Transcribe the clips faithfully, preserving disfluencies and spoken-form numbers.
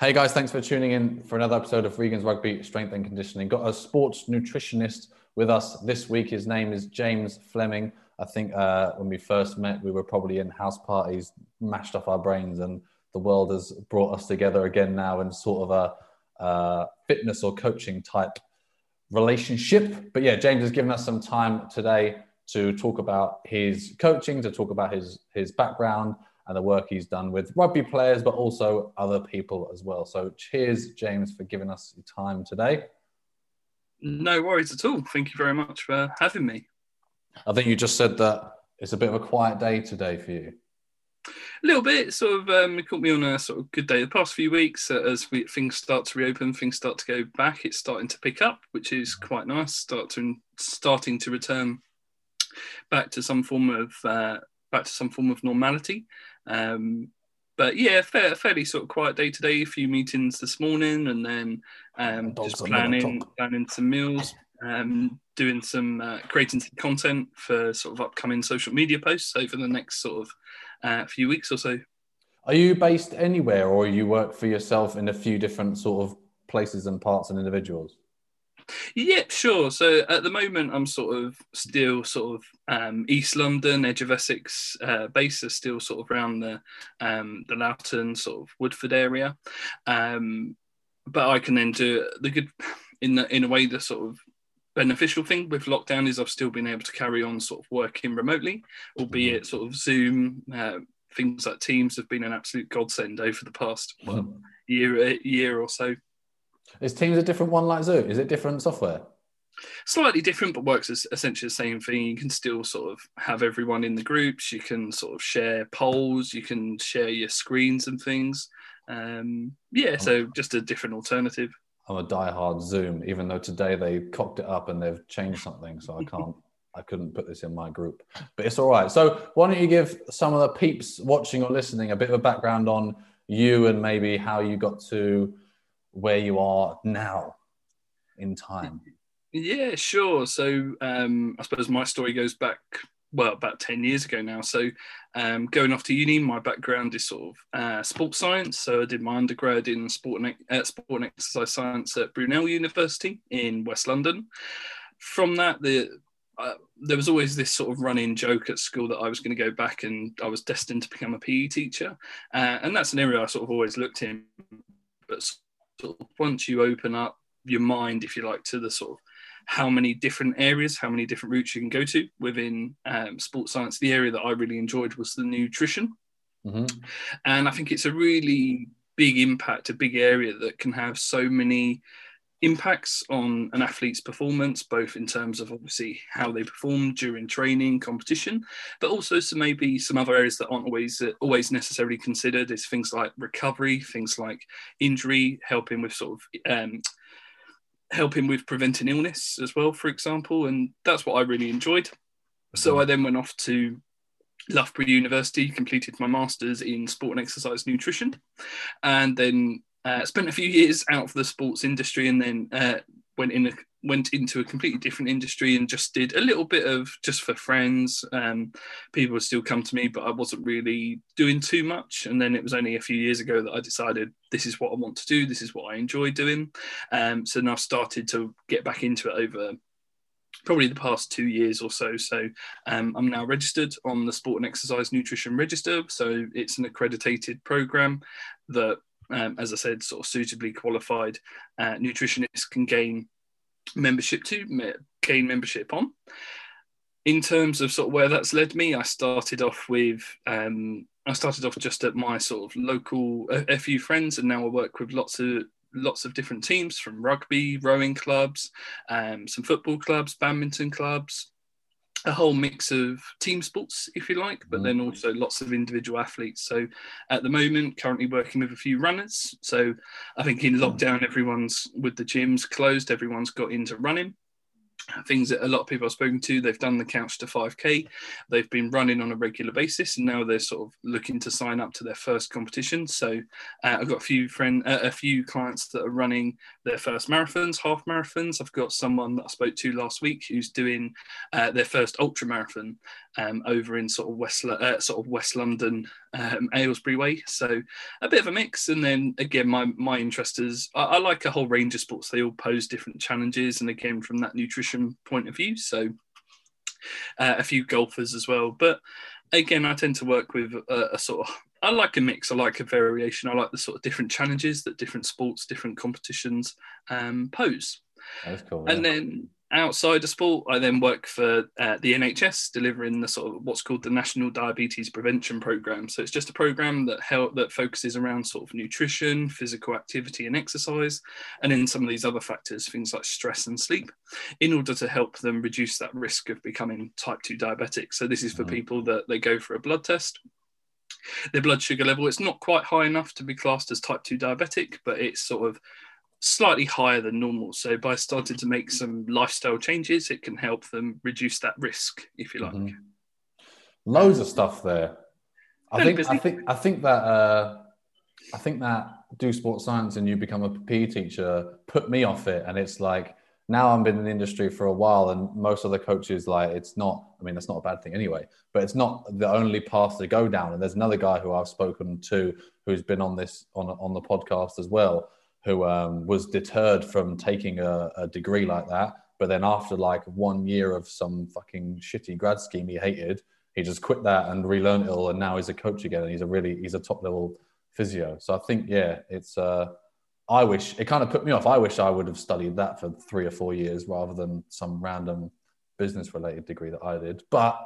Hey guys, thanks for tuning in for another episode of Regan's Rugby Strength and Conditioning. Got a sports nutritionist with us this week. His name is James Fleming. I think uh, when we first met, we were probably in house parties, mashed off our brains, and the world has brought us together again now in sort of a uh, fitness or coaching type relationship. But yeah, James has given us some time today to talk about his coaching, to talk about his, his background, and the work he's done with rugby players, but also other people as well. So cheers, James, for giving us your time today. No worries at all. Thank you very much for having me. I think you just said that it's a bit of a quiet day today for you. A little bit, sort of, um, it caught me on a sort of good day. The past few weeks, uh, as we, things start to reopen, things start to go back, it's starting to pick up, which is quite nice, start to, starting to return back to some form of uh, back to some form of normality. Um, but yeah, fair, fairly sort of quiet day today. A few meetings this morning, and then um, just planning, planning some meals, um, doing some uh, creating some content for sort of upcoming social media posts over the next sort of uh, few weeks or so. Are you based anywhere, or you work for yourself in a few different sort of places and parts and individuals? Yeah, sure. So at the moment, I'm sort of still sort of um, East London, edge of Essex uh, base is still sort of around the um, the Loughton, sort of Woodford area. Um, but I can then do the good in the in a way the sort of beneficial thing with lockdown is I've still been able to carry on sort of working remotely, albeit sort of Zoom uh, things like Teams have been an absolute godsend over the past well, year year or so. Is Teams a different one like Zoom? Is it different software? Slightly different, but works as essentially the same thing. You can still sort of have everyone in the groups. You can sort of share polls. You can share your screens and things. Um, yeah, so just a different alternative. I'm a diehard Zoom, even though today they cocked it up and they've changed something, so I can't. I couldn't put this in my group, but it's all right. So why don't you give some of the peeps watching or listening a bit of a background on you and maybe how you got to where you are now in time? Yeah, sure. So um, I suppose my story goes back, well, about ten years ago now. So um, going off to uni, my background is sort of uh, sports science. So I did my undergrad in sport and, uh, sport and exercise science at Brunel University in West London. From that, the Uh, there was always this sort of running joke at school that I was going to go back and I was destined to become a P E teacher. Uh, and that's an area I sort of always looked in. But sort of once you open up your mind, if you like, to the sort of how many different areas, how many different routes you can go to within um, sports science, the area that I really enjoyed was the nutrition. Mm-hmm. And I think it's a really big impact, a big area that can have so many impacts on an athlete's performance, both in terms of obviously how they perform during training, competition, but also some maybe some other areas that aren't always uh, always necessarily considered is things like recovery, things like injury, helping with sort of um, helping with preventing illness as well, for example. And that's what I really enjoyed. So I then went off to Loughborough University, completed my master's in sport and exercise nutrition, and then Uh, spent a few years out of the sports industry, and then uh, went in a, went into a completely different industry and just did a little bit of just for friends. Um, people would still come to me, but I wasn't really doing too much. And then it was only a few years ago that I decided this is what I want to do. This is what I enjoy doing. Um, so now I've started to get back into it over probably the past two years or so. So um, I'm now registered on the Sport and Exercise Nutrition Register. So it's an accredited program that Um, as I said, sort of suitably qualified uh, nutritionists can gain membership to, me- gain membership on. In terms of sort of where that's led me, I started off with, um, I started off just at my sort of local a, a few friends, and now I work with lots of lots of different teams, from rugby, rowing clubs, um, some football clubs, badminton clubs, a whole mix of team sports, if you like, but then also lots of individual athletes. So at the moment, currently working with a few runners. So I think in lockdown, everyone's with the gyms closed, everyone's got into running. Things that a lot of people I've spoken to, they've done the Couch to five K. They've been running on a regular basis, and now they're sort of looking to sign up to their first competition. So uh, I've got a few friend, uh, a few clients that are running their first marathons, half marathons. I've got someone that I spoke to last week who's doing uh, their first ultra marathon. um, over in sort of West uh, sort of West London, um, Aylesbury way. So a bit of a mix. And then again, my my interest is I, I like a whole range of sports. They all pose different challenges, and again from that nutrition point of view. So uh, a few golfers as well, but again, I tend to work with a, a sort of, I like a mix, I like a variation, I like the sort of different challenges that different sports, different competitions um, pose. That's cool. And yeah. then outside of sport, I then work for uh, the N H S, delivering the sort of what's called the National Diabetes Prevention Programme. So it's just a programme that help, that focuses around sort of nutrition, physical activity and exercise, and then some of these other factors, things like stress and sleep, in order to help them reduce that risk of becoming type two diabetic. So this is for mm-hmm. people that they go for a blood test. Their blood sugar level, it's not quite high enough to be classed as type two diabetic, but it's sort of slightly higher than normal. So by starting to make some lifestyle changes, it can help them reduce that risk, if you like. Mm-hmm. Loads of stuff there. I think, I think I think that uh, I think that do sports science and you become a P E teacher put me off it, and it's like, now I've been in the industry for a while, and most other coaches, like, it's not, I mean, that's not a bad thing anyway, but it's not the only path to go down. And there's another guy who I've spoken to who's been on this, on, on the podcast as well, who um, was deterred from taking a, a degree like that. But then after like one year of some fucking shitty grad scheme he hated, he just quit that and relearned it all. And now he's a coach again. And he's a really, he's a top level physio. So I think, yeah, it's uh I wish, it kind of put me off. I wish I would have studied that for three or four years rather than some random business related degree that I did. But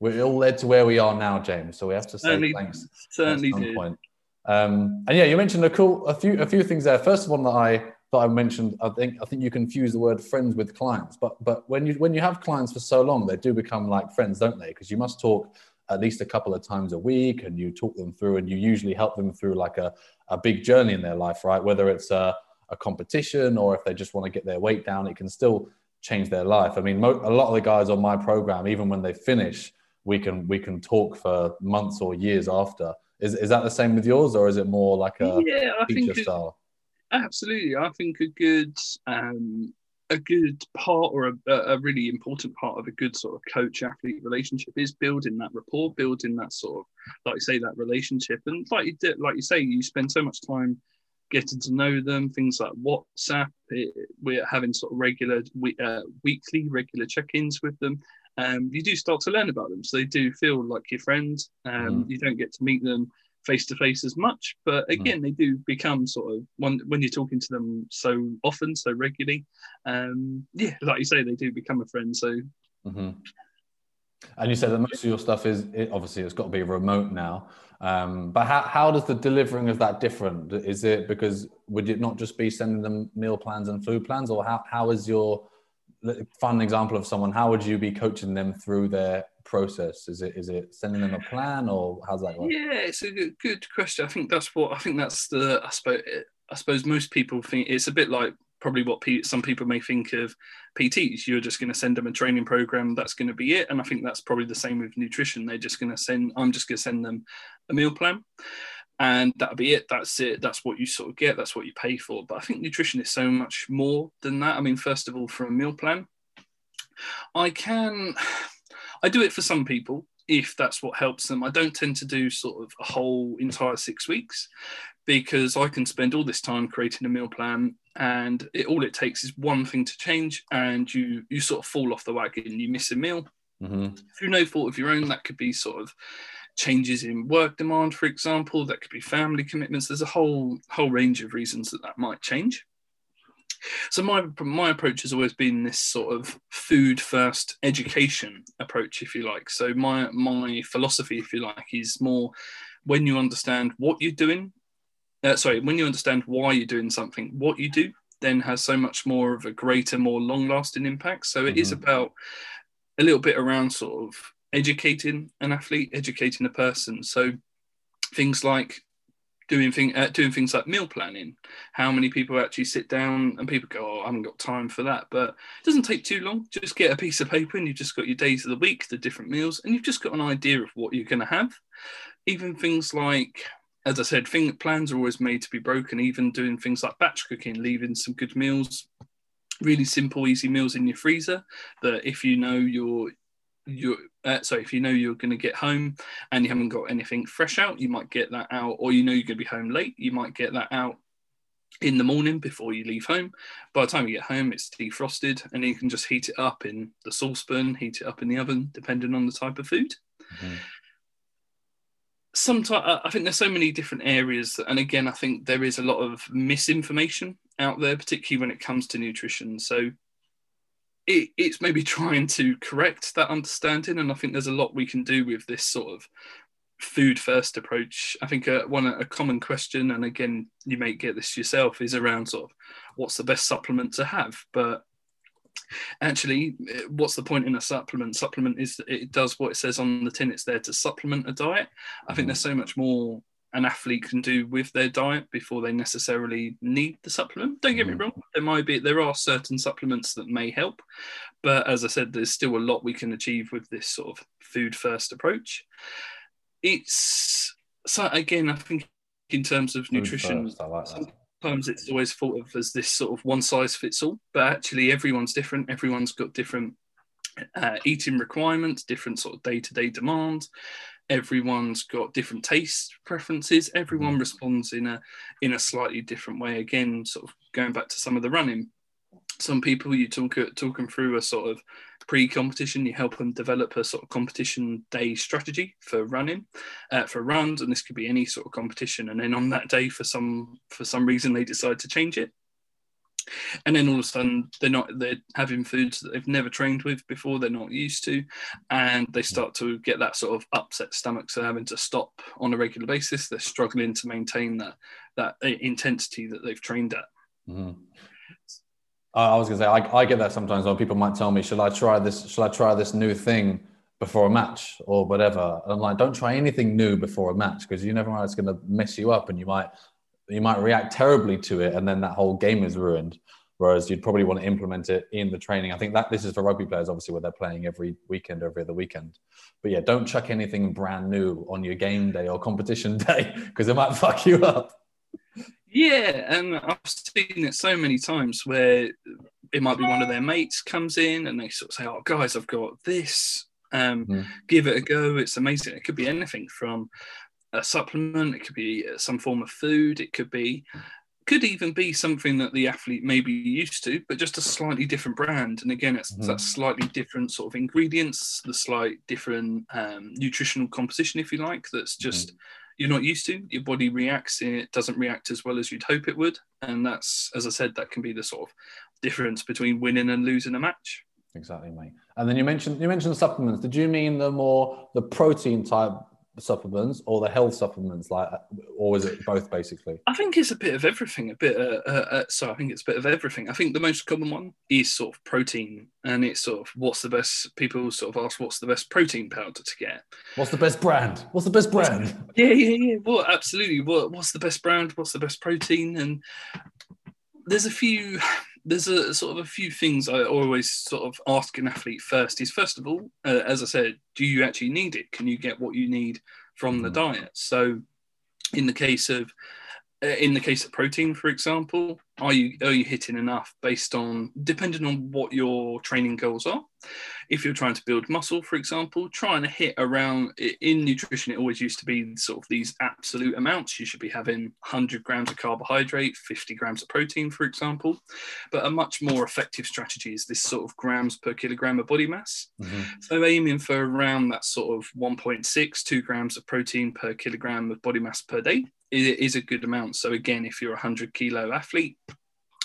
we're all led to where we are now, James. So we have to say certainly, thanks certainly at some did. point. Um, and yeah, you mentioned a cool, a few, a few things there. First one that I, that I mentioned, I think, I think you confuse the word friends with clients, but, but when you, when you have clients for so long, they do become like friends, don't they? Because you must talk at least a couple of times a week, and you talk them through, and you usually help them through like a, a big journey in their life, right? Whether it's a, a competition, or if they just want to get their weight down, it can still change their life. I mean, mo- a lot of the guys on my program, even when they finish, we can we can talk for months or years after. Is is that the same with yours, or is it more like a yeah, I teacher think it, style? Absolutely. I think a good... Um... a good part, or a, a really important part of a good sort of coach-athlete relationship, is building that rapport, building that sort of, like you say, that relationship. And like you did, like you say, you spend so much time getting to know them. Things like WhatsApp, it, we're having sort of regular, uh, weekly, regular check-ins with them. Um, you do start to learn about them, so they do feel like your friend. Um, mm. You don't get to meet them face-to-face as much, but again, they do become sort of, one when you're talking to them so often, so regularly, um yeah like you say, they do become a friend. So mm-hmm. and you said that most of your stuff is, it, obviously it's got to be remote now, um but how, how does the delivering of that different? Is it because, would it not just be sending them meal plans and food plans, or how, how is your fun example of someone, how would you be coaching them through their process? Is it is it sending them a plan, or how's that work? Yeah, it's a good, good question. I think that's what I think that's the I suppose I suppose most people think it's a bit like probably what P, some people may think of P Ts. You're just going to send them a training program, that's going to be it. And I think that's probably the same with nutrition. They're just going to send I'm just going to send them a meal plan, and that'll be it. That's it. That's what you sort of get. That's what you pay for. But I think nutrition is so much more than that. I mean, first of all, for a meal plan, I can. I do it for some people if that's what helps them. I don't tend to do sort of a whole entire six weeks because I can spend all this time creating a meal plan, and it, all it takes is one thing to change and you you sort of fall off the wagon, you miss a meal. Mm-hmm. Through no fault of your own, that could be sort of changes in work demand, for example, that could be family commitments. There's a whole whole range of reasons that that might change. So my my approach has always been this sort of food first education approach, if you like. So my my philosophy, if you like, is more when you understand what you're doing, uh, sorry, when you understand why you're doing something, what you do then has so much more of a greater, more long lasting impact. So it mm-hmm. is about a little bit around sort of educating an athlete, educating a person. So things like Doing, thing, uh, doing things like meal planning. How many people actually sit down and people go, oh, I haven't got time for that. But it doesn't take too long. Just get a piece of paper and you've just got your days of the week, the different meals, and you've just got an idea of what you're going to have. Even things like, as I said, thing, plans are always made to be broken. Even doing things like batch cooking, leaving some good meals, really simple, easy meals in your freezer that if you know you're you uh, so if you know you're going to get home and you haven't got anything fresh out, you might get that out, or you know you're going to be home late, you might get that out in the morning before you leave home. By the time you get home, it's defrosted, and you can just heat it up in the saucepan, heat it up in the oven, depending on the type of food. Mm-hmm. Sometimes I think there's so many different areas, and again, I think there is a lot of misinformation out there, particularly when it comes to nutrition. So it, it's maybe trying to correct that understanding, and I think there's a lot we can do with this sort of food first approach. I think uh, one a common question, and again, you may get this yourself, is around sort of what's the best supplement to have, but actually, what's the point in a supplement? Supplement is, it does what it says on the tin. It's there to supplement a diet. I think there's so much more an athlete can do with their diet before they necessarily need the supplement. Don't get me wrong, there might be, there are certain supplements that may help, but as I said, there's still a lot we can achieve with this sort of food first approach. It's, so again, I think in terms of nutrition, first, I like that. Sometimes it's always thought of as this sort of one size fits all, but actually everyone's different. Everyone's got different uh, eating requirements, different sort of day-to-day demands. Everyone's got different taste preferences. Everyone responds in a in a slightly different way. Again, sort of going back to some of the running. Some people you talk talk them through a sort of pre-competition, you help them develop a sort of competition day strategy for running, uh, for runs, and this could be any sort of competition. And then on that day, for some for some reason, they decide to change it, and then all of a sudden they're not they're having foods that they've never trained with before, they're not used to, and they start to get that sort of upset stomach. So having to stop on a regular basis, they're struggling to maintain that that intensity that they've trained at. Mm-hmm. I was going to say, I, I get that sometimes when people might tell me, should I try this, should I try this new thing before a match or whatever? And I'm like, don't try anything new before a match, because you never know, it's going to mess you up, and you might, you might react terribly to it, and then that whole game is ruined. Whereas you'd probably want to implement it in the training. I think that this is for rugby players, obviously, where they're playing every weekend, every other weekend. But yeah, don't chuck anything brand new on your game day or competition day, because it might fuck you up. Yeah, and I've seen it so many times where it might be one of their mates comes in and they sort of say, oh, guys, I've got this. Um, mm. Give it a go. It's amazing. It could be anything from a supplement. It could be some form of food. It could be, could even be something that the athlete may be used to, but just a slightly different brand. And again, it's mm. that slightly different sort of ingredients, the slight different um, nutritional composition, if you like, that's just... Mm. You're not used to, your body reacts, it doesn't react as well as you'd hope it would. And that's, as I said, that can be the sort of difference between winning and losing a match. Exactly, mate. And then you mentioned you mentioned supplements. Did you mean the more the protein type supplements or the health supplements, like, or is it both basically? I think it's a bit of everything, a bit uh, uh, uh, so I think it's a bit of everything. I think the most common one is sort of protein, and it's sort of what's the best, people sort of ask what's the best protein powder to get, what's the best brand, what's the best brand yeah yeah yeah well absolutely what, what's the best brand, what's the best protein. And there's a few there's a sort of a few things I always sort of ask an athlete first is, first of all, uh, as I said, do you actually need it? Can you get what you need from the diet? So in the case of, uh, in the case of protein, for example, are you, are you hitting enough based on, depending on what your training goals are? If you're trying to build muscle, for example, trying to hit around, in nutrition, it always used to be sort of these absolute amounts. You should be having one hundred grams of carbohydrate, fifty grams of protein, for example. But a much more effective strategy is this sort of grams per kilogram of body mass. Mm-hmm. So aiming for around that sort of one point six, two grams of protein per kilogram of body mass per day is a good amount. So again, if you're a one hundred kilo athlete, one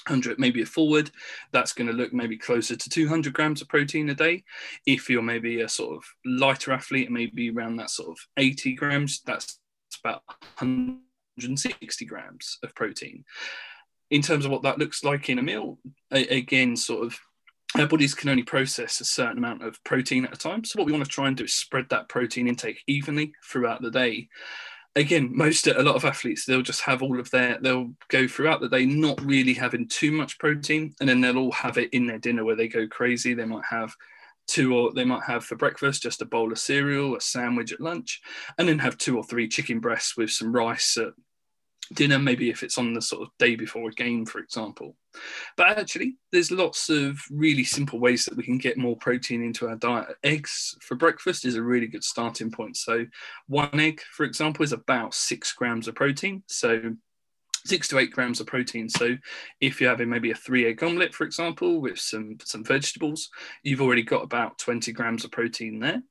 hundred, maybe a forward, that's going to look maybe closer to two hundred grams of protein a day. If you're maybe a sort of lighter athlete, maybe around that sort of eighty grams, that's about one hundred sixty grams of protein. In terms of what that looks like in a meal, again, sort of our bodies can only process a certain amount of protein at a time. So what we want to try and do is spread that protein intake evenly throughout the day. Again, most, a lot of athletes, they'll just have all of their, they'll go throughout the day not really having too much protein, and then they'll all have it in their dinner where they go crazy. They might have two, or they might have for breakfast just a bowl of cereal, a sandwich at lunch, and then have two or three chicken breasts with some rice at dinner, maybe if it's on the sort of day before a game, for example. But actually, there's lots of really simple ways that we can get more protein into our diet. Eggs for breakfast is a really good starting point. So one egg, for example, is about six grams of protein. So six to eight grams of protein. So if you're having maybe a three egg omelette, for example, with some, some vegetables, you've already got about twenty grams of protein there.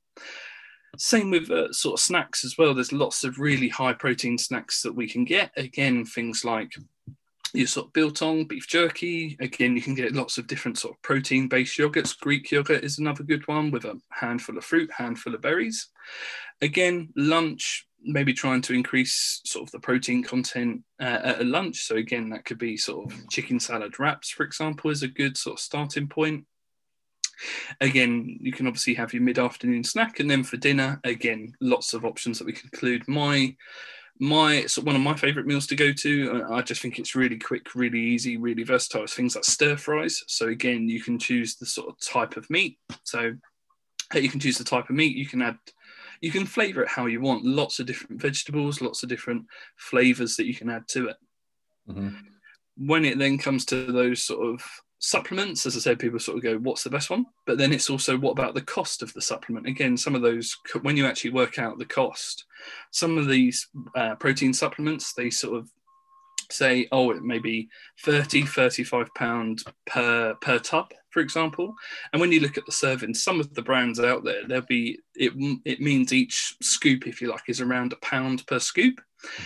Same with uh, sort of snacks as well. There's lots of really high protein snacks that we can get. Again, things like your sort of biltong, beef jerky. Again, you can get lots of different sort of protein-based yogurts. Greek yogurt is another good one, with a handful of fruit, handful of berries. Again, lunch, maybe trying to increase sort of the protein content uh, at a lunch. So again, that could be sort of chicken salad wraps, for example, is a good sort of starting point. Again, you can obviously have your mid-afternoon snack, and then for dinner, again, lots of options that we can include. My, my, so one of my favourite meals to go to, I just think it's really quick, really easy, really versatile, is things like stir fries. So again, you can choose the sort of type of meat. So you can choose the type of meat. You can add, you can flavour it how you want. Lots of different vegetables, lots of different flavours that you can add to it. Mm-hmm. When it then comes to those sort of supplements, as I said, people sort of go, what's the best one? But then it's also, what about the cost of the supplement? Again, some of those, when you actually work out the cost, some of these uh, protein supplements, they sort of say, oh, it may be thirty, thirty-five pounds per, per tub, for example. And when you look at the servings, some of the brands out there, there'll be, it, it means each scoop, if you like, is around a pound per scoop.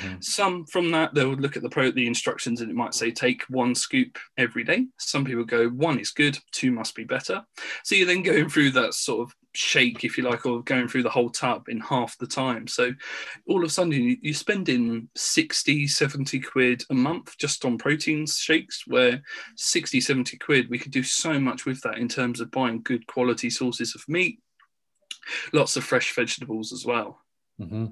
Mm-hmm. Some from that, they would look at the pro the instructions and it might say take one scoop every day. Some people go, one is good, two must be better. So you're then going through that sort of shake, if you like, or going through the whole tub in half the time. So all of a sudden you're spending sixty, seventy quid a month just on protein shakes, where sixty, seventy quid, we could do so much with that in terms of buying good quality sources of meat, lots of fresh vegetables as well. Mm-hmm.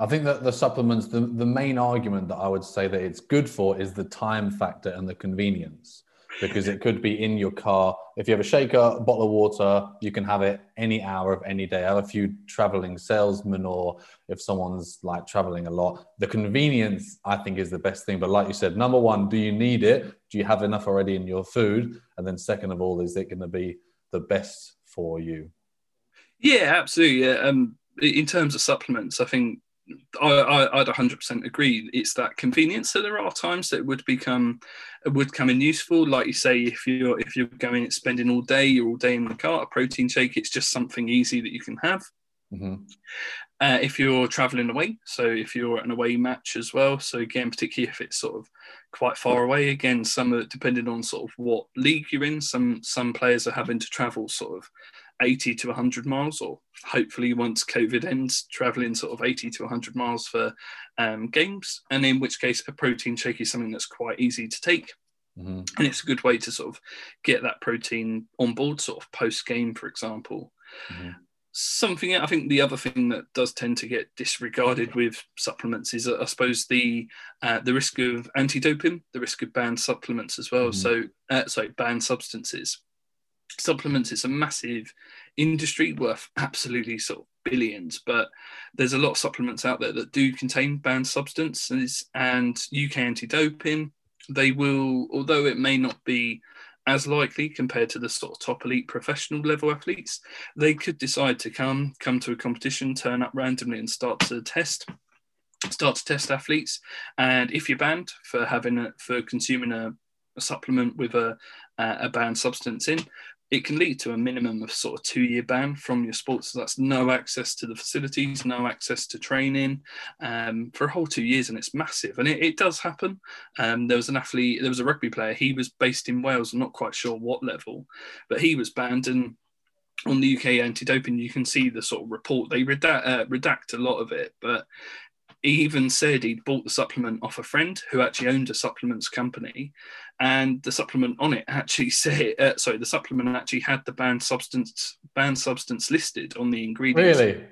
I think that the supplements, the, the main argument that I would say that it's good for is the time factor and the convenience, because it could be in your car. If you have a shaker, a bottle of water, you can have it any hour of any day. I have a few traveling salesmen, or if someone's like traveling a lot, the convenience I think is the best thing. But like you said, number one, do you need it? Do you have enough already in your food? And then second of all, is it going to be the best for you? Yeah, absolutely. Yeah. Um, in terms of supplements, I think I, I, I'd one hundred percent agree. It's that convenience. So there are times that it would become, it would come in useful. Like you say, if you're if you're going and spending all day, you're all day in the car, a protein shake, it's just something easy that you can have. Mm-hmm. Uh, if you're traveling away, so if you're at an away match as well, so again, particularly if it's sort of quite far away, again, some are, depending on sort of what league you're in, some some players are having to travel sort of eighty to one hundred miles, or hopefully once COVID ends, traveling sort of eighty to one hundred miles for um, games, and in which case a protein shake is something that's quite easy to take. Mm-hmm. And it's a good way to sort of get that protein on board sort of post-game, for example. Mm-hmm. Something, I think the other thing that does tend to get disregarded with supplements is, I suppose, the uh, the risk of anti-doping, the risk of banned supplements as well. Mm-hmm. So, uh, sorry, banned substances. Supplements, it's a massive industry worth absolutely sort of billions, but there's a lot of supplements out there that do contain banned substances, and U K Anti-Doping, they will, although it may not be as likely compared to the sort of top elite professional level athletes, they could decide to come, come to a competition, turn up randomly and start to test, start to test athletes. And if you're banned for having a, for consuming a, a supplement with a, a banned substance in, it can lead to a minimum of sort of two-year ban from your sport. So that's no access to the facilities, no access to training um, for a whole two years, and it's massive. And it, it does happen. Um, there was an athlete, there was a rugby player. He was based in Wales. I'm not quite sure what level, but he was banned. And on the U K Anti-Doping, you can see the sort of report. They redact, uh, redact a lot of it, but he even said he'd bought the supplement off a friend who actually owned a supplements company, and the supplement on it actually said, uh, sorry, the supplement actually had the banned substance, banned substance listed on the ingredients. Really?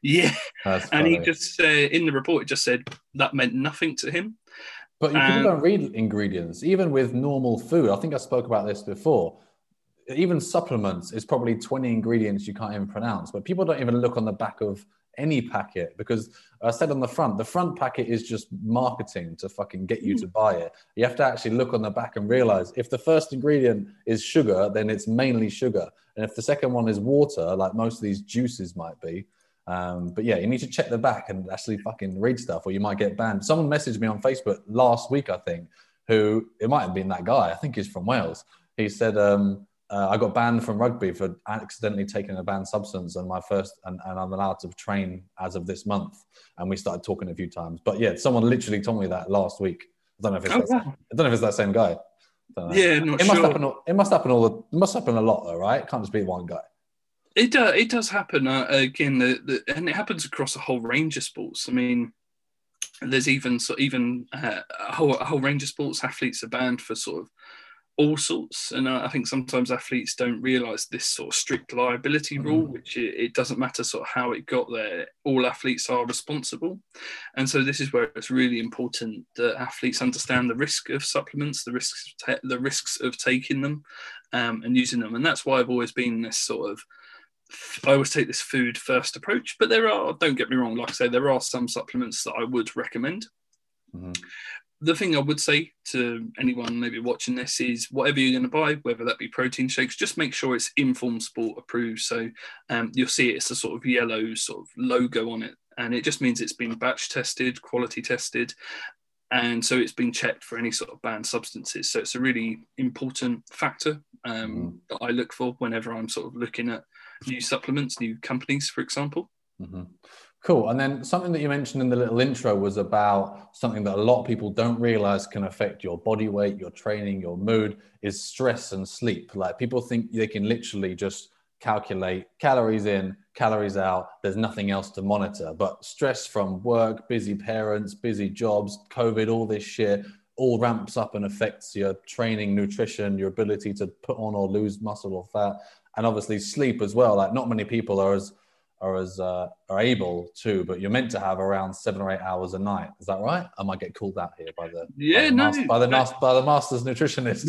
Yeah. That's and funny. He just said uh, in the report, it just said that meant nothing to him. But you um, don't read ingredients, even with normal food. I think I spoke about this before. Even supplements is probably twenty ingredients you can't even pronounce, but people don't even look on the back of any packet, because I said on the front, the front packet is just marketing to fucking get you to buy it. You have to actually look on the back and realize if the first ingredient is sugar, then it's mainly sugar. And if the second one is water, like most of these juices might be, um, but yeah, you need to check the back and actually fucking read stuff, or you might get banned. Someone messaged me on Facebook last week, I think, who, it might have been that guy, I think he's from Wales. He said, um, Uh, I got banned from rugby for accidentally taking a banned substance, and my first, and, and I'm allowed to train as of this month. And we started talking a few times, but yeah, someone literally told me that last week. I don't know if it's, oh, that, wow. I don't know if it's that same guy. Yeah, not it sure. Must happen, it must happen all the, it must happen a lot though, right? It can't just be one guy. It does. Uh, it does happen uh, again, the, the, and it happens across a whole range of sports. I mean, there's even so even uh, a whole a whole range of sports athletes are banned for sort of all sorts, and I think sometimes athletes don't realise this sort of strict liability rule, which it, it doesn't matter sort of how it got there, all athletes are responsible. And so this is where it's really important that athletes understand the risk of supplements, the risks te- the risks of taking them um, and using them. And that's why I've always been this sort of, I always take this food first approach, but there are, don't get me wrong, like I say, there are some supplements that I would recommend. Mm-hmm. The thing I would say to anyone maybe watching this is whatever you're going to buy, whether that be protein shakes, just make sure it's Informed Sport approved. So um, you'll see it, it's a sort of yellow sort of logo on it. And it just means it's been batch tested, quality tested. And so it's been checked for any sort of banned substances. So it's a really important factor um, mm-hmm. that I look for whenever I'm sort of looking at new supplements, new companies, for example. Mm-hmm. Cool. And then something that you mentioned in the little intro was about something that a lot of people don't realize can affect your body weight, your training, your mood, is stress and sleep. Like, people think they can literally just calculate calories in, calories out. There's nothing else to monitor, but stress from work, busy parents, busy jobs, COVID, all this shit, all ramps up and affects your training, nutrition, your ability to put on or lose muscle or fat. And obviously sleep as well. Like, not many people are as Or as uh, are able to, but you're meant to have around seven or eight hours a night. Is that right? I might get called out here by the yeah by the no mas- by the nas- by the master's nutritionist.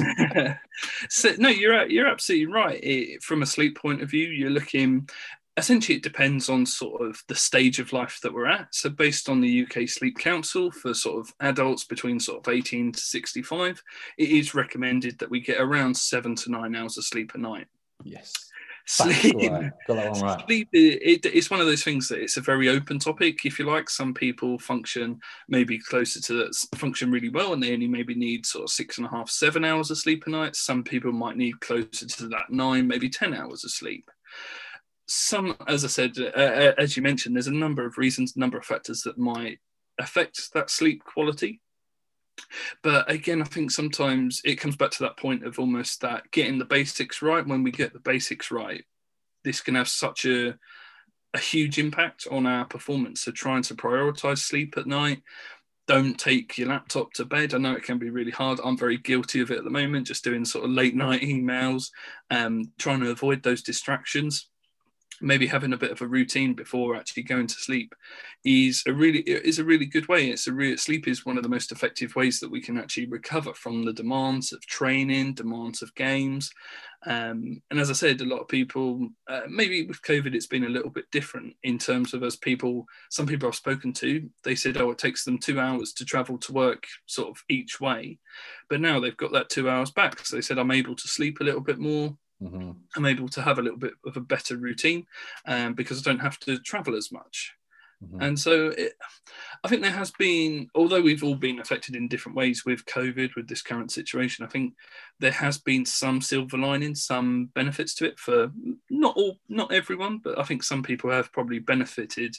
So no, you're you're absolutely right. It, from a sleep point of view, you're looking. Essentially, it depends on sort of the stage of life that we're at. So based on the U K Sleep Council for sort of adults between sort of eighteen to sixty-five, it is recommended that we get around seven to nine hours of sleep a night. Yes. Sleep, right. Got that one right. Sleep it, it's one of those things that it's a very open topic, if you like. Some people function maybe closer to that, function really well, and they only maybe need sort of six and a half, seven hours of sleep a night. Some people might need closer to that nine, maybe ten hours of sleep. Some, as I said, uh, as you mentioned, there's a number of reasons, number of factors that might affect that sleep quality. But again, I think sometimes it comes back to that point of almost that getting the basics right. When we get the basics right, this can have such a a huge impact on our performance. So trying to prioritize sleep at night. Don't take your laptop to bed. I know it can be really hard. I'm very guilty of it at the moment, just doing sort of late night emails, um, trying to avoid those distractions. Maybe having a bit of a routine before actually going to sleep is a really is a really good way. It's a real sleep is one of the most effective ways that we can actually recover from the demands of training, demands of games. Um, and as I said, a lot of people, uh, maybe with COVID, it's been a little bit different in terms of as people, some people I've spoken to, they said, oh, it takes them two hours to travel to work sort of each way. But now they've got that two hours back. So they said, I'm able to sleep a little bit more. Mm-hmm. I'm able to have a little bit of a better routine um, because I don't have to travel as much. Mm-hmm. And so it, I think there has been, although we've all been affected in different ways with COVID, with this current situation, I think there has been some silver lining, some benefits to it for not all, not everyone, but I think some people have probably benefited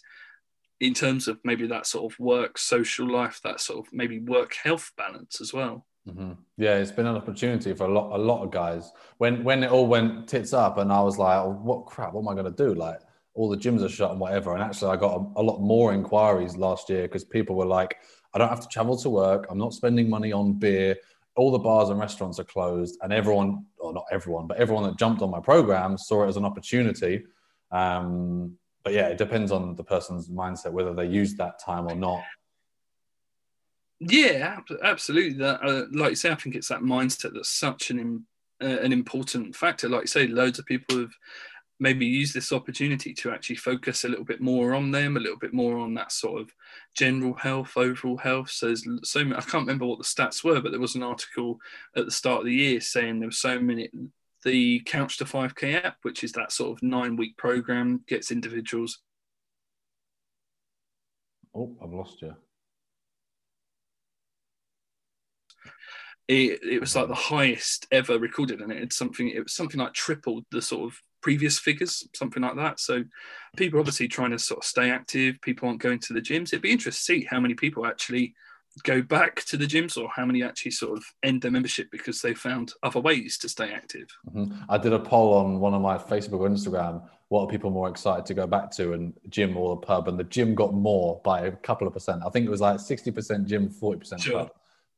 in terms of maybe that sort of work, social life, that sort of maybe work health balance as well. Mm-hmm. Yeah, it's been an opportunity for a lot, a lot of guys. When when it all went tits up, and I was like, oh, "What crap? What am I going to do?" Like, all the gyms are shut and whatever. And actually, I got a, a lot more inquiries last year because people were like, "I don't have to travel to work. I'm not spending money on beer. All the bars and restaurants are closed." And everyone, or not everyone, but everyone that jumped on my program saw it as an opportunity. Um, but yeah, it depends on the person's mindset whether they use that time or not. Yeah, absolutely. That, uh, like you say, I think it's that mindset that's such an, uh, an important factor. Like you say, loads of people have maybe use this opportunity to actually focus a little bit more on them, a little bit more on that sort of general health, overall health. So there's so many, I can't remember what the stats were, but there was an article at the start of the year saying there were so many, the Couch to five K app, which is that sort of nine week program, gets individuals. Oh, I've lost you. It, it was like the highest ever recorded, and it had something, it was something like tripled the sort of previous figures, something like that. So people obviously trying to sort of stay active, people aren't going to the gyms. It'd be interesting to see how many people actually go back to the gyms or how many actually sort of end their membership because they found other ways to stay active. Mm-hmm. I did a poll on one of my Facebook or Instagram, what are people more excited to go back to, and gym or the pub, and the gym got more by a couple of percent. I think it was like sixty percent gym, forty percent sure. pub,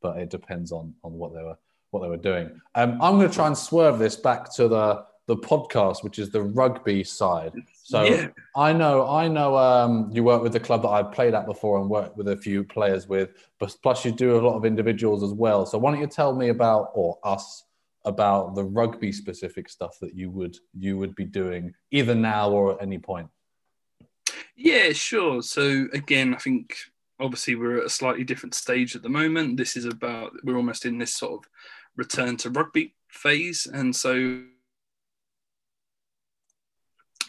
but it depends on on what they were what they were doing. Um, I'm going to try and swerve this back to the the podcast, which is the rugby side. So yeah. I know, I know um, you work with the club that I've played at before and worked with a few players with, but plus you do a lot of individuals as well. So why don't you tell me about, or us, about the rugby specific stuff that you would, you would be doing either now or at any point? Yeah, sure. So again, I think obviously we're at a slightly different stage at the moment. This is about, we're almost in this sort of return to rugby phase. And so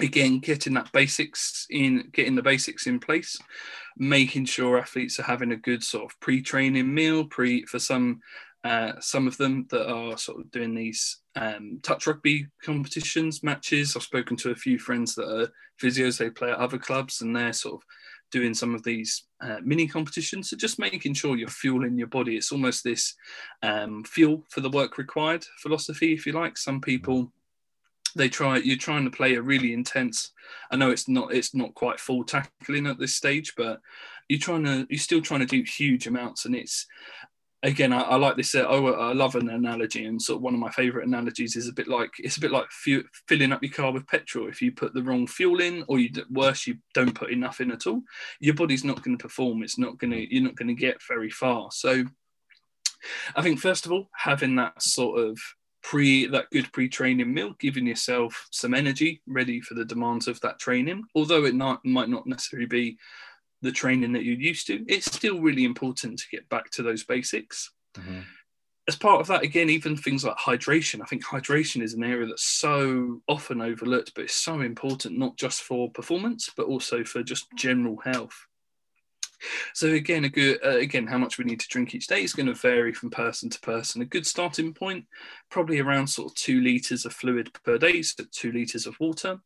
again, getting that basics in, getting the basics in place, making sure athletes are having a good sort of pre-training meal, pre for some uh, some of them that are sort of doing these um, touch rugby competitions, matches. I've spoken to a few friends that are physios, they play at other clubs, and they're sort of doing some of these uh, mini competitions. So just making sure you're fueling your body. It's almost this um, fuel for the work required philosophy, if you like. Some people... They try. You're trying to play a really intense. I know it's not. It's not quite full tackling at this stage, but you're trying to. You're still trying to do huge amounts, and it's. Again, I, I like this. Uh, oh, I love an analogy, and sort of one of my favourite analogies is a bit like it's a bit like fuel, filling up your car with petrol. If you put the wrong fuel in, or you worse, you don't put enough in at all, your body's not going to perform. It's not going to. You're not going to get very far. So, I think first of all, having that sort of. Pre that good pre-training meal, giving yourself some energy ready for the demands of that training. Although it not, might not necessarily be the training that you're used to, it's still really important to get back to those basics. Mm-hmm. As part of that, again, even things like hydration. I think hydration is an area that's so often overlooked, but it's so important, not just for performance, but also for just general health. So again, a good uh, again, how much we need to drink each day is going to vary from person to person. A good starting point, probably around sort of two litres of fluid per day, so two litres of water.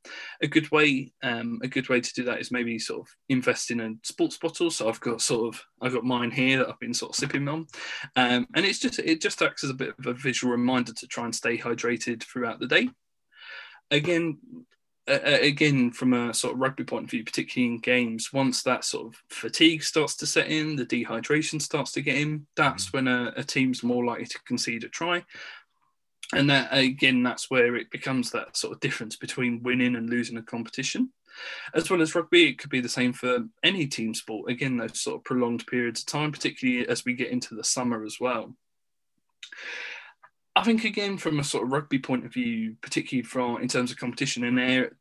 A good way, um, a good way to do that is maybe sort of invest in a sports bottle. So I've got sort of, I've got mine here that I've been sort of sipping on, um, and it's just it just acts as a bit of a visual reminder to try and stay hydrated throughout the day. Again. Uh, again, from a sort of rugby point of view, particularly in games, once that sort of fatigue starts to set in, the dehydration starts to get in, that's when a, a team's more likely to concede a try. And that, again, that's where it becomes that sort of difference between winning and losing a competition. As well as rugby, it could be the same for any team sport. Again, those sort of prolonged periods of time, particularly as we get into the summer as well. I think, again, from a sort of rugby point of view, particularly from in terms of competition, and there,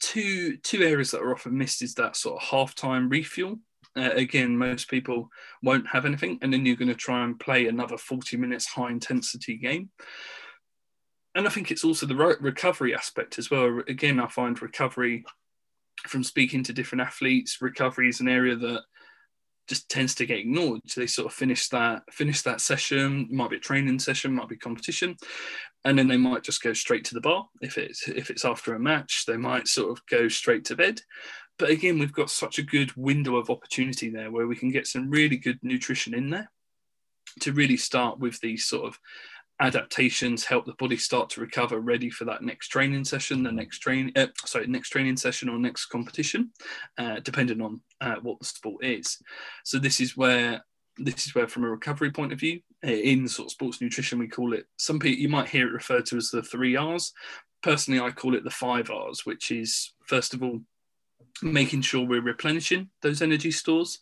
two two areas that are often missed is that sort of halftime refuel. Uh, again, most people won't have anything, and then you're going to try and play another forty minutes high-intensity game. And I think it's also the re- recovery aspect as well. Again, I find recovery from speaking to different athletes, recovery is an area that just tends to get ignored. So they sort of finish that finish that session, might be a training session, might be competition, and then they might just go straight to the bar. If it's if it's after a match, they might sort of go straight to bed. But again, we've got such a good window of opportunity there where we can get some really good nutrition in there to really start with these sort of adaptations, help the body start to recover, ready for that next training session, the next train, uh, sorry, next training session or next competition, uh, depending on uh, what the sport is. So this is where, this is where, from a recovery point of view, in sort of sports nutrition, we call it. Some people you might hear it referred to as the three R's. Personally, I call it the five R's, which is first of all, making sure we're replenishing those energy stores.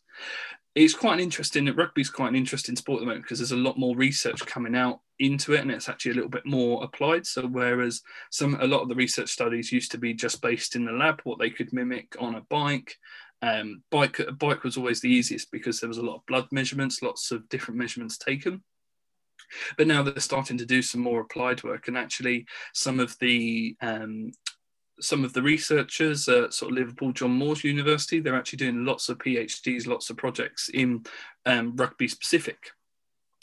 It's quite an interesting, rugby's quite an interesting sport at the moment because there's a lot more research coming out into it, and it's actually a little bit more applied. So whereas some a lot of the research studies used to be just based in the lab, what they could mimic on a bike. Um, bike, bike was always the easiest because there was a lot of blood measurements, lots of different measurements taken. But now they're starting to do some more applied work, and actually some of the um, some of the researchers at uh, sort of Liverpool John Moores University, they're actually doing lots of PhDs, lots of projects in um, rugby specific.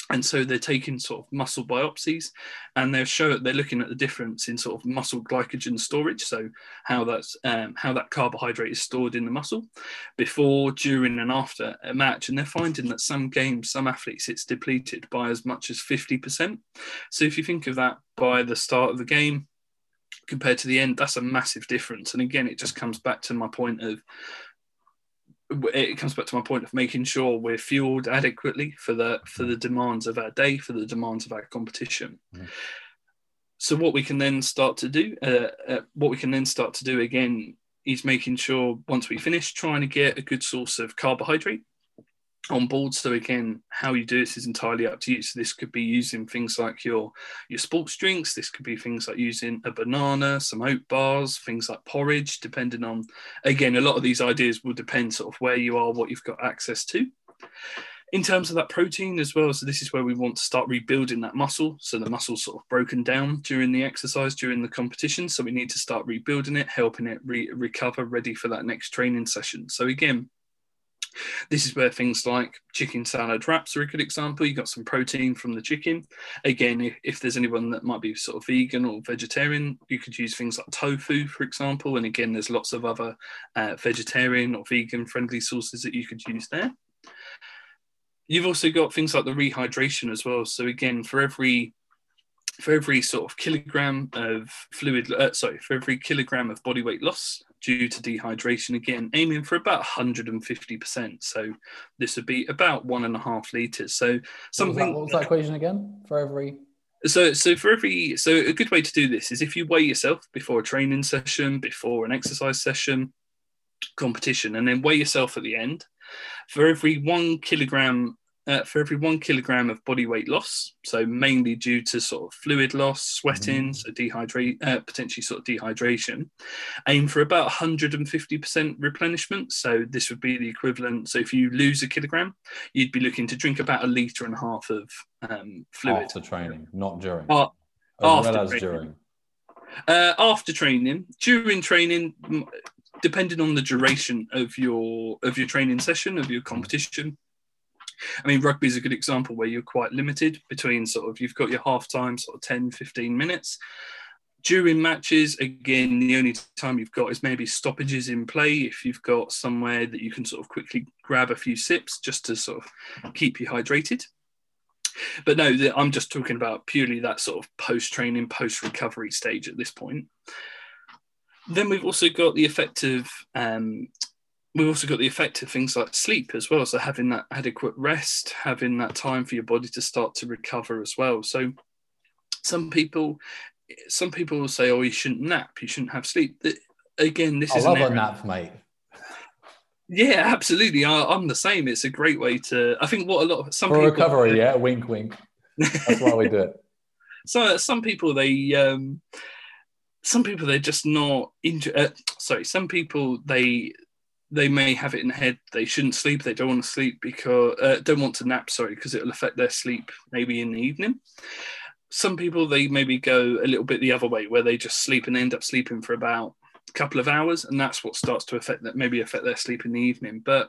And so they're taking sort of muscle biopsies, and they're show they're looking at the difference in sort of muscle glycogen storage, so how that's um, how that carbohydrate is stored in the muscle before, during, and after a match. And they're finding that some games, some athletes, it's depleted by as much as fifty percent. So if you think of that by the start of the game compared to the end, that's a massive difference. And again, it just comes back to my point of. It comes back to my point of making sure we're fueled adequately for the for the demands of our day, for the demands of our competition. Mm. So what we can then start to do, uh, uh, what we can then start to do again, is making sure once we finish, trying to get a good source of carbohydrate on board. So again, how you do this is entirely up to you. So this could be using things like your your sports drinks. This could be things like using a banana, some oat bars, things like porridge, depending on, again, a lot of these ideas will depend sort of where you are, what you've got access to. In terms of that protein as well, so this is where we want to start rebuilding that muscle. So the muscle's sort of broken down during the exercise, during the competition. So we need to start rebuilding it, helping it re recover, ready for that next training session. So again, this is where things like chicken salad wraps are a good example. You got some protein from the chicken. Again, if, if there's anyone that might be sort of vegan or vegetarian, you could use things like tofu, for example. And again, there's lots of other uh, vegetarian or vegan friendly sources that you could use there. You've also got things like the rehydration as well. So again, for every for every sort of kilogram of fluid, uh, sorry, for every kilogram of body weight loss due to dehydration, again, aiming for about one hundred and fifty percent. So this would be about one and a half litres. So something. What was that, what was that equation again? For every. So, so for every, so a good way to do this is if you weigh yourself before a training session, before an exercise session, competition, and then weigh yourself at the end. For every one kilogram Uh, for every one kilogram of body weight loss, so mainly due to sort of fluid loss, sweating, mm-hmm. so dehydrate, uh, potentially sort of dehydration, aim for about one hundred and fifty percent replenishment. So this would be the equivalent. So if you lose a kilogram, you'd be looking to drink about a litre and a half of um, fluid. After training, not during. Uh, as after well as training. during. Uh, after training, during training, depending on the duration of your of your training session, of your competition. I mean, rugby is a good example where you're quite limited between sort of, you've got your half time, sort of ten, fifteen minutes. During matches, again, the only time you've got is maybe stoppages in play. If you've got somewhere that you can sort of quickly grab a few sips just to sort of keep you hydrated. But no, I'm just talking about purely that sort of post-training, post-recovery stage at this point. Then we've also got the effective... Um, We've also got the effect of things like sleep as well. So having that adequate rest, having that time for your body to start to recover as well. So some people, some people will say, oh, you shouldn't nap. You shouldn't have sleep. Again, this is an error. I love a nap, mate. Yeah, absolutely. I, I'm the same. It's a great way to, I think what a lot of some people. For recovery, yeah. Wink, wink. That's why we do it. So some people, they, um, some people, they're just not, uh, sorry, some people, they, they may have it in the head they shouldn't sleep, they don't want to sleep because uh, don't want to nap, sorry, because it'll affect their sleep maybe in the evening. Some people, they maybe go a little bit the other way where they just sleep and end up sleeping for about a couple of hours, and that's what starts to affect that, maybe affect their sleep in the evening. But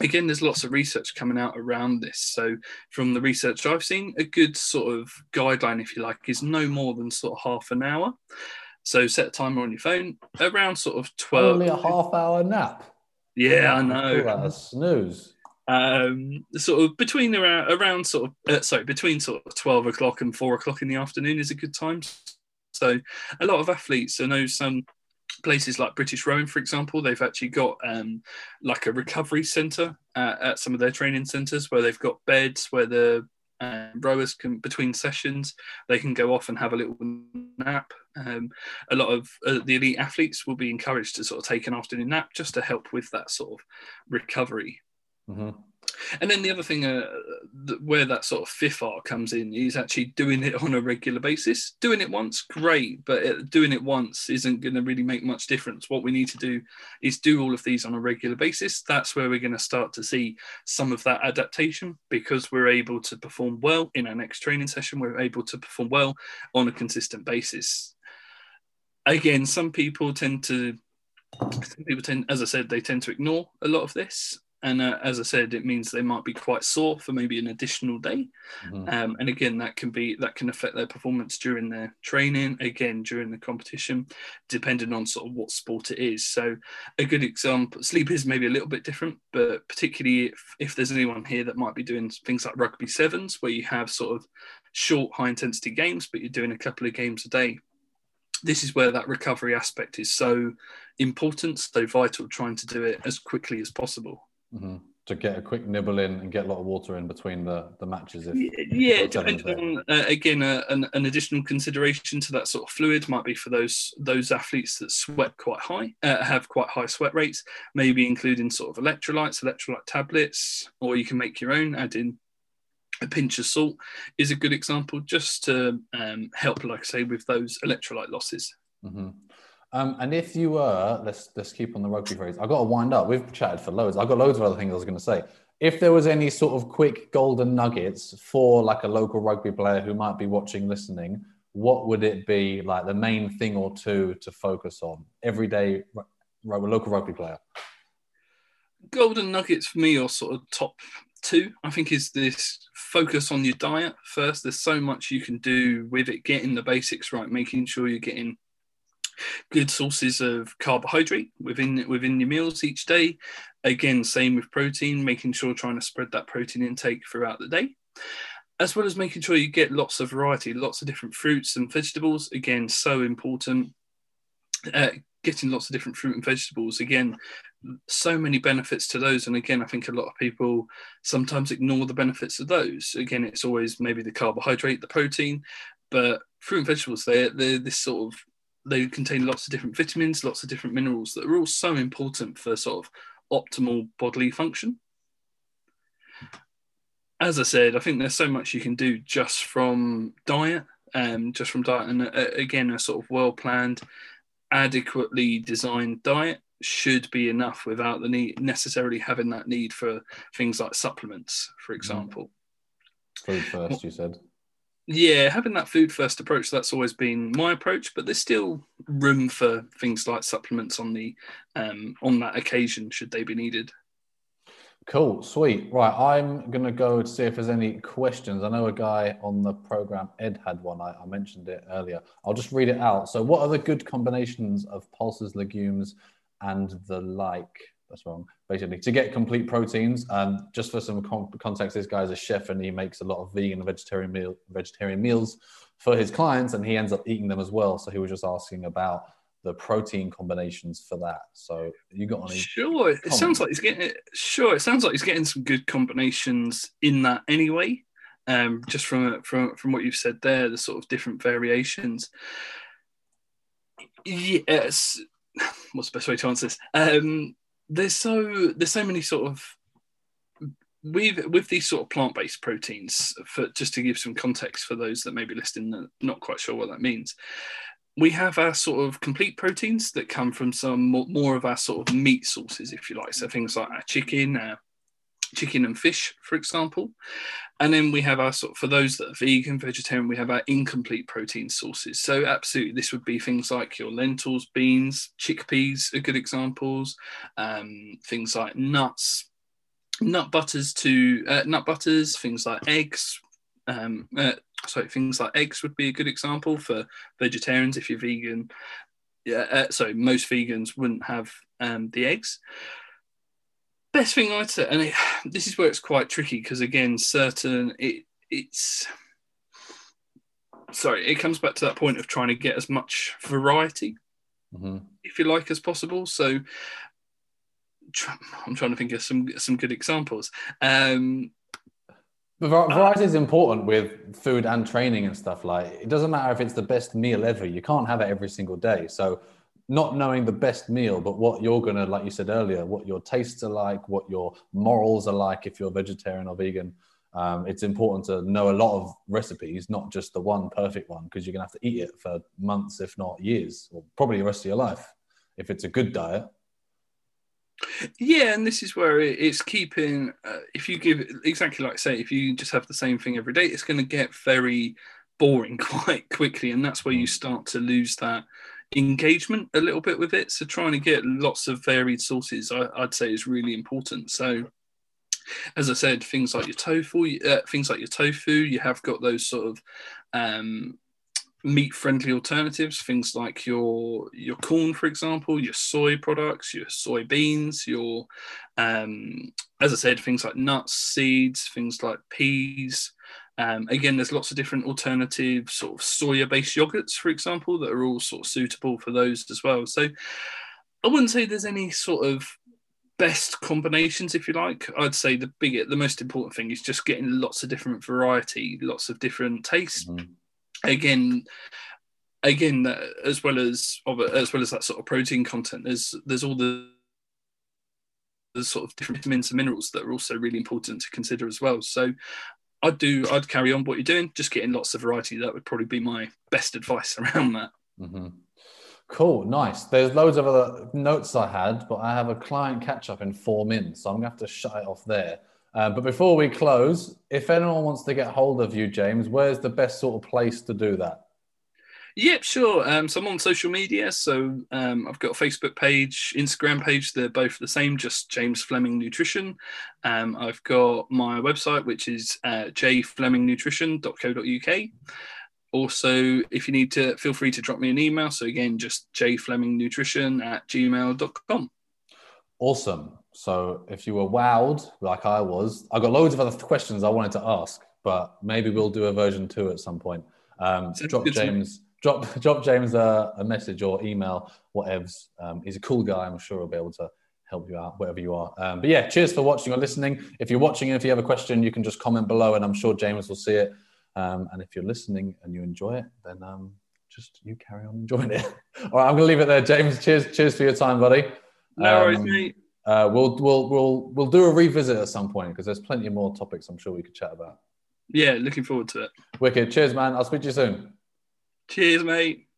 again, there's lots of research coming out around this. So from the research I've seen, a good sort of guideline, if you like, is no more than sort of half an hour. So set a timer on your phone around sort of twelve. Only a half hour nap. Yeah, I know. Snooze. Um, sort of between around, around sort of, uh, sorry, between sort of twelve o'clock and four o'clock in the afternoon is a good time. So a lot of athletes, I know some places like British Rowing, for example, they've actually got um, like a recovery centre uh, at some of their training centres where they've got beds where the Um, rowers can, between sessions, they can go off and have a little nap. Um, a lot of uh, the elite athletes will be encouraged to sort of take an afternoon nap just to help with that sort of recovery. Mm-hmm. And then the other thing uh, where that sort of fifth art comes in is actually doing it on a regular basis. Doing it once, great, but doing it once isn't going to really make much difference. What we need to do is do all of these on a regular basis. That's where we're going to start to see some of that adaptation, because we're able to perform well in our next training session. We're able to perform well on a consistent basis. Again, some people tend to, some people tend, as I said, they tend to ignore a lot of this. And uh, as I said, it means they might be quite sore for maybe an additional day. Mm-hmm. Um, and again, that can be that can affect their performance during their training, again, during the competition, depending on sort of what sport it is. So a good example, sleep is maybe a little bit different, but particularly if, if there's anyone here that might be doing things like rugby sevens, where you have sort of short, high intensity games, but you're doing a couple of games a day. This is where that recovery aspect is so important, so vital, trying to do it as quickly as possible. Mm-hmm. To get a quick nibble in and get a lot of water in between the, the matches. If, yeah, if depending on, uh, again, uh, an, an additional consideration to that sort of fluid might be for those those athletes that sweat quite high, uh, have quite high sweat rates, maybe including sort of electrolytes, electrolyte tablets, or you can make your own, add in a pinch of salt is a good example, just to um, help, like I say, with those electrolyte losses. Mm-hmm. Um, and if you were, let's let's keep on the rugby phrase. I've got to wind up. We've chatted for loads. I've got loads of other things I was going to say. If there was any sort of quick golden nuggets for like a local rugby player who might be watching, listening, what would it be, like the main thing or two to focus on? Everyday r- local rugby player. Golden nuggets for me are sort of top two, I think, is this focus on your diet first. There's so much you can do with it, getting the basics right, making sure you're getting good sources of carbohydrate within within your meals each day. Again, same with protein, making sure trying to spread that protein intake throughout the day, as well as making sure you get lots of variety, lots of different fruits and vegetables. Again, so important, uh, getting lots of different fruit and vegetables. Again, so many benefits to those. And again, I think a lot of people sometimes ignore the benefits of those. Again, it's always maybe the carbohydrate, the protein, but fruit and vegetables, they're, they're this sort of, they contain lots of different vitamins, lots of different minerals that are all so important for sort of optimal bodily function. As I said, I think there's so much you can do just from diet, um, just from diet. And uh, again, a sort of well-planned, adequately designed diet should be enough without the need necessarily having that need for things like supplements, for example. Food first, you said. Yeah, having that food first approach, that's always been my approach, but there's still room for things like supplements on the um, on that occasion, should they be needed. Cool, sweet. Right, I'm going to go to see if there's any questions. I know a guy on the programme, Ed, had one. I, I mentioned it earlier. I'll just read it out. So what are the good combinations of pulses, legumes, and the like? That's wrong. Basically, to get complete proteins. Um, just for some con- context, this guy's a chef and he makes a lot of vegan and vegetarian meal vegetarian meals for his clients, and he ends up eating them as well. So he was just asking about the protein combinations for that. So you got any? Sure, comments? It sounds like he's getting. Sure, it sounds like he's getting some good combinations in that anyway. Um, just from from from what you've said there, the sort of different variations. Yes, what's the best way to answer this? Um, There's so there's so many sort of with with these sort of plant-based proteins. For just to give some context for those that may be listening that are not quite sure what that means, we have our sort of complete proteins that come from some more, more of our sort of meat sources, if you like. So things like our chicken, our chicken and fish, for example. And then we have our sort of, for those that are vegan, vegetarian, we have our incomplete protein sources. So absolutely, this would be things like your lentils, beans, chickpeas are good examples. Um, things like nuts, nut butters to uh, nut butters, things like eggs. Um, uh, sorry, things like eggs would be a good example for vegetarians. If you're vegan, yeah, uh, so most vegans wouldn't have um, the eggs. Best thing I'd say, and it, this is where it's quite tricky because, again, certain, it it's, sorry, it comes back to that point of trying to get as much variety, mm-hmm. if you like, as possible. So try, I'm trying to think of some some good examples. Um, but variety uh, is important with food and training and stuff. Like, it doesn't matter if it's the best meal ever. You can't have it every single day. So not knowing the best meal, but what you're going to, like you said earlier, what your tastes are like, what your morals are like if you're vegetarian or vegan. Um, it's important to know a lot of recipes, not just the one perfect one, because you're going to have to eat it for months, if not years, or probably the rest of your life, if it's a good diet. Yeah, and this is where it's keeping, uh, if you give, exactly like I say, if you just have the same thing every day, it's going to get very boring quite quickly, and that's where you start to lose that engagement a little bit with it. So trying to get lots of varied sources, I, I'd say, is really important. So as I said, things like your tofu, uh, things like your tofu, you have got those sort of um, meat-friendly alternatives, things like your your corn, for example, your soy products, your soybeans, your, um, as I said, things like nuts, seeds, things like peas. Um, again, there's lots of different alternative sort of soya-based yogurts, for example, that are all sort of suitable for those as well. So I wouldn't say there's any sort of best combinations, if you like. I'd say the big, the most important thing is just getting lots of different variety, lots of different tastes. Mm-hmm. Again, again, as well as as well as that sort of protein content, there's there's all the, the sort of different vitamins and minerals that are also really important to consider as well. So I'd do, I'd carry on what you're doing, just getting lots of variety. That would probably be my best advice around that. Mm-hmm. Cool, nice. There's loads of other notes I had, but I have a client catch-up in four minutes, so I'm going to have to shut it off there. Uh, but before we close, if anyone wants to get hold of you, James, where's the best sort of place to do that? Yep, sure. Um, so I'm on social media. So um, I've got a Facebook page, Instagram page. They're both the same, just James Fleming Nutrition. Um, I've got my website, which is uh, j fleming nutrition dot co dot u k. Also, if you need to, feel free to drop me an email. So again, just j fleming nutrition at gmail dot com. Awesome. So if you were wowed like I was, I've got loads of other questions I wanted to ask, but maybe we'll do a version two at some point. Um, drop James... Drop, drop James a, a message or email, whatevs. Um, he's a cool guy. I'm sure he'll be able to help you out, wherever you are. Um, but yeah, cheers for watching or listening. If you're watching and if you have a question, you can just comment below and I'm sure James will see it. Um, and if you're listening and you enjoy it, then um, just you carry on enjoying it. All right, I'm going to leave it there, James. Cheers cheers for your time, buddy. No worries, um, mate. Uh, we'll, we'll, we'll, we'll do a revisit at some point because there's plenty more topics I'm sure we could chat about. Yeah, looking forward to it. Wicked. Cheers, man. I'll speak to you soon. Cheers, mate.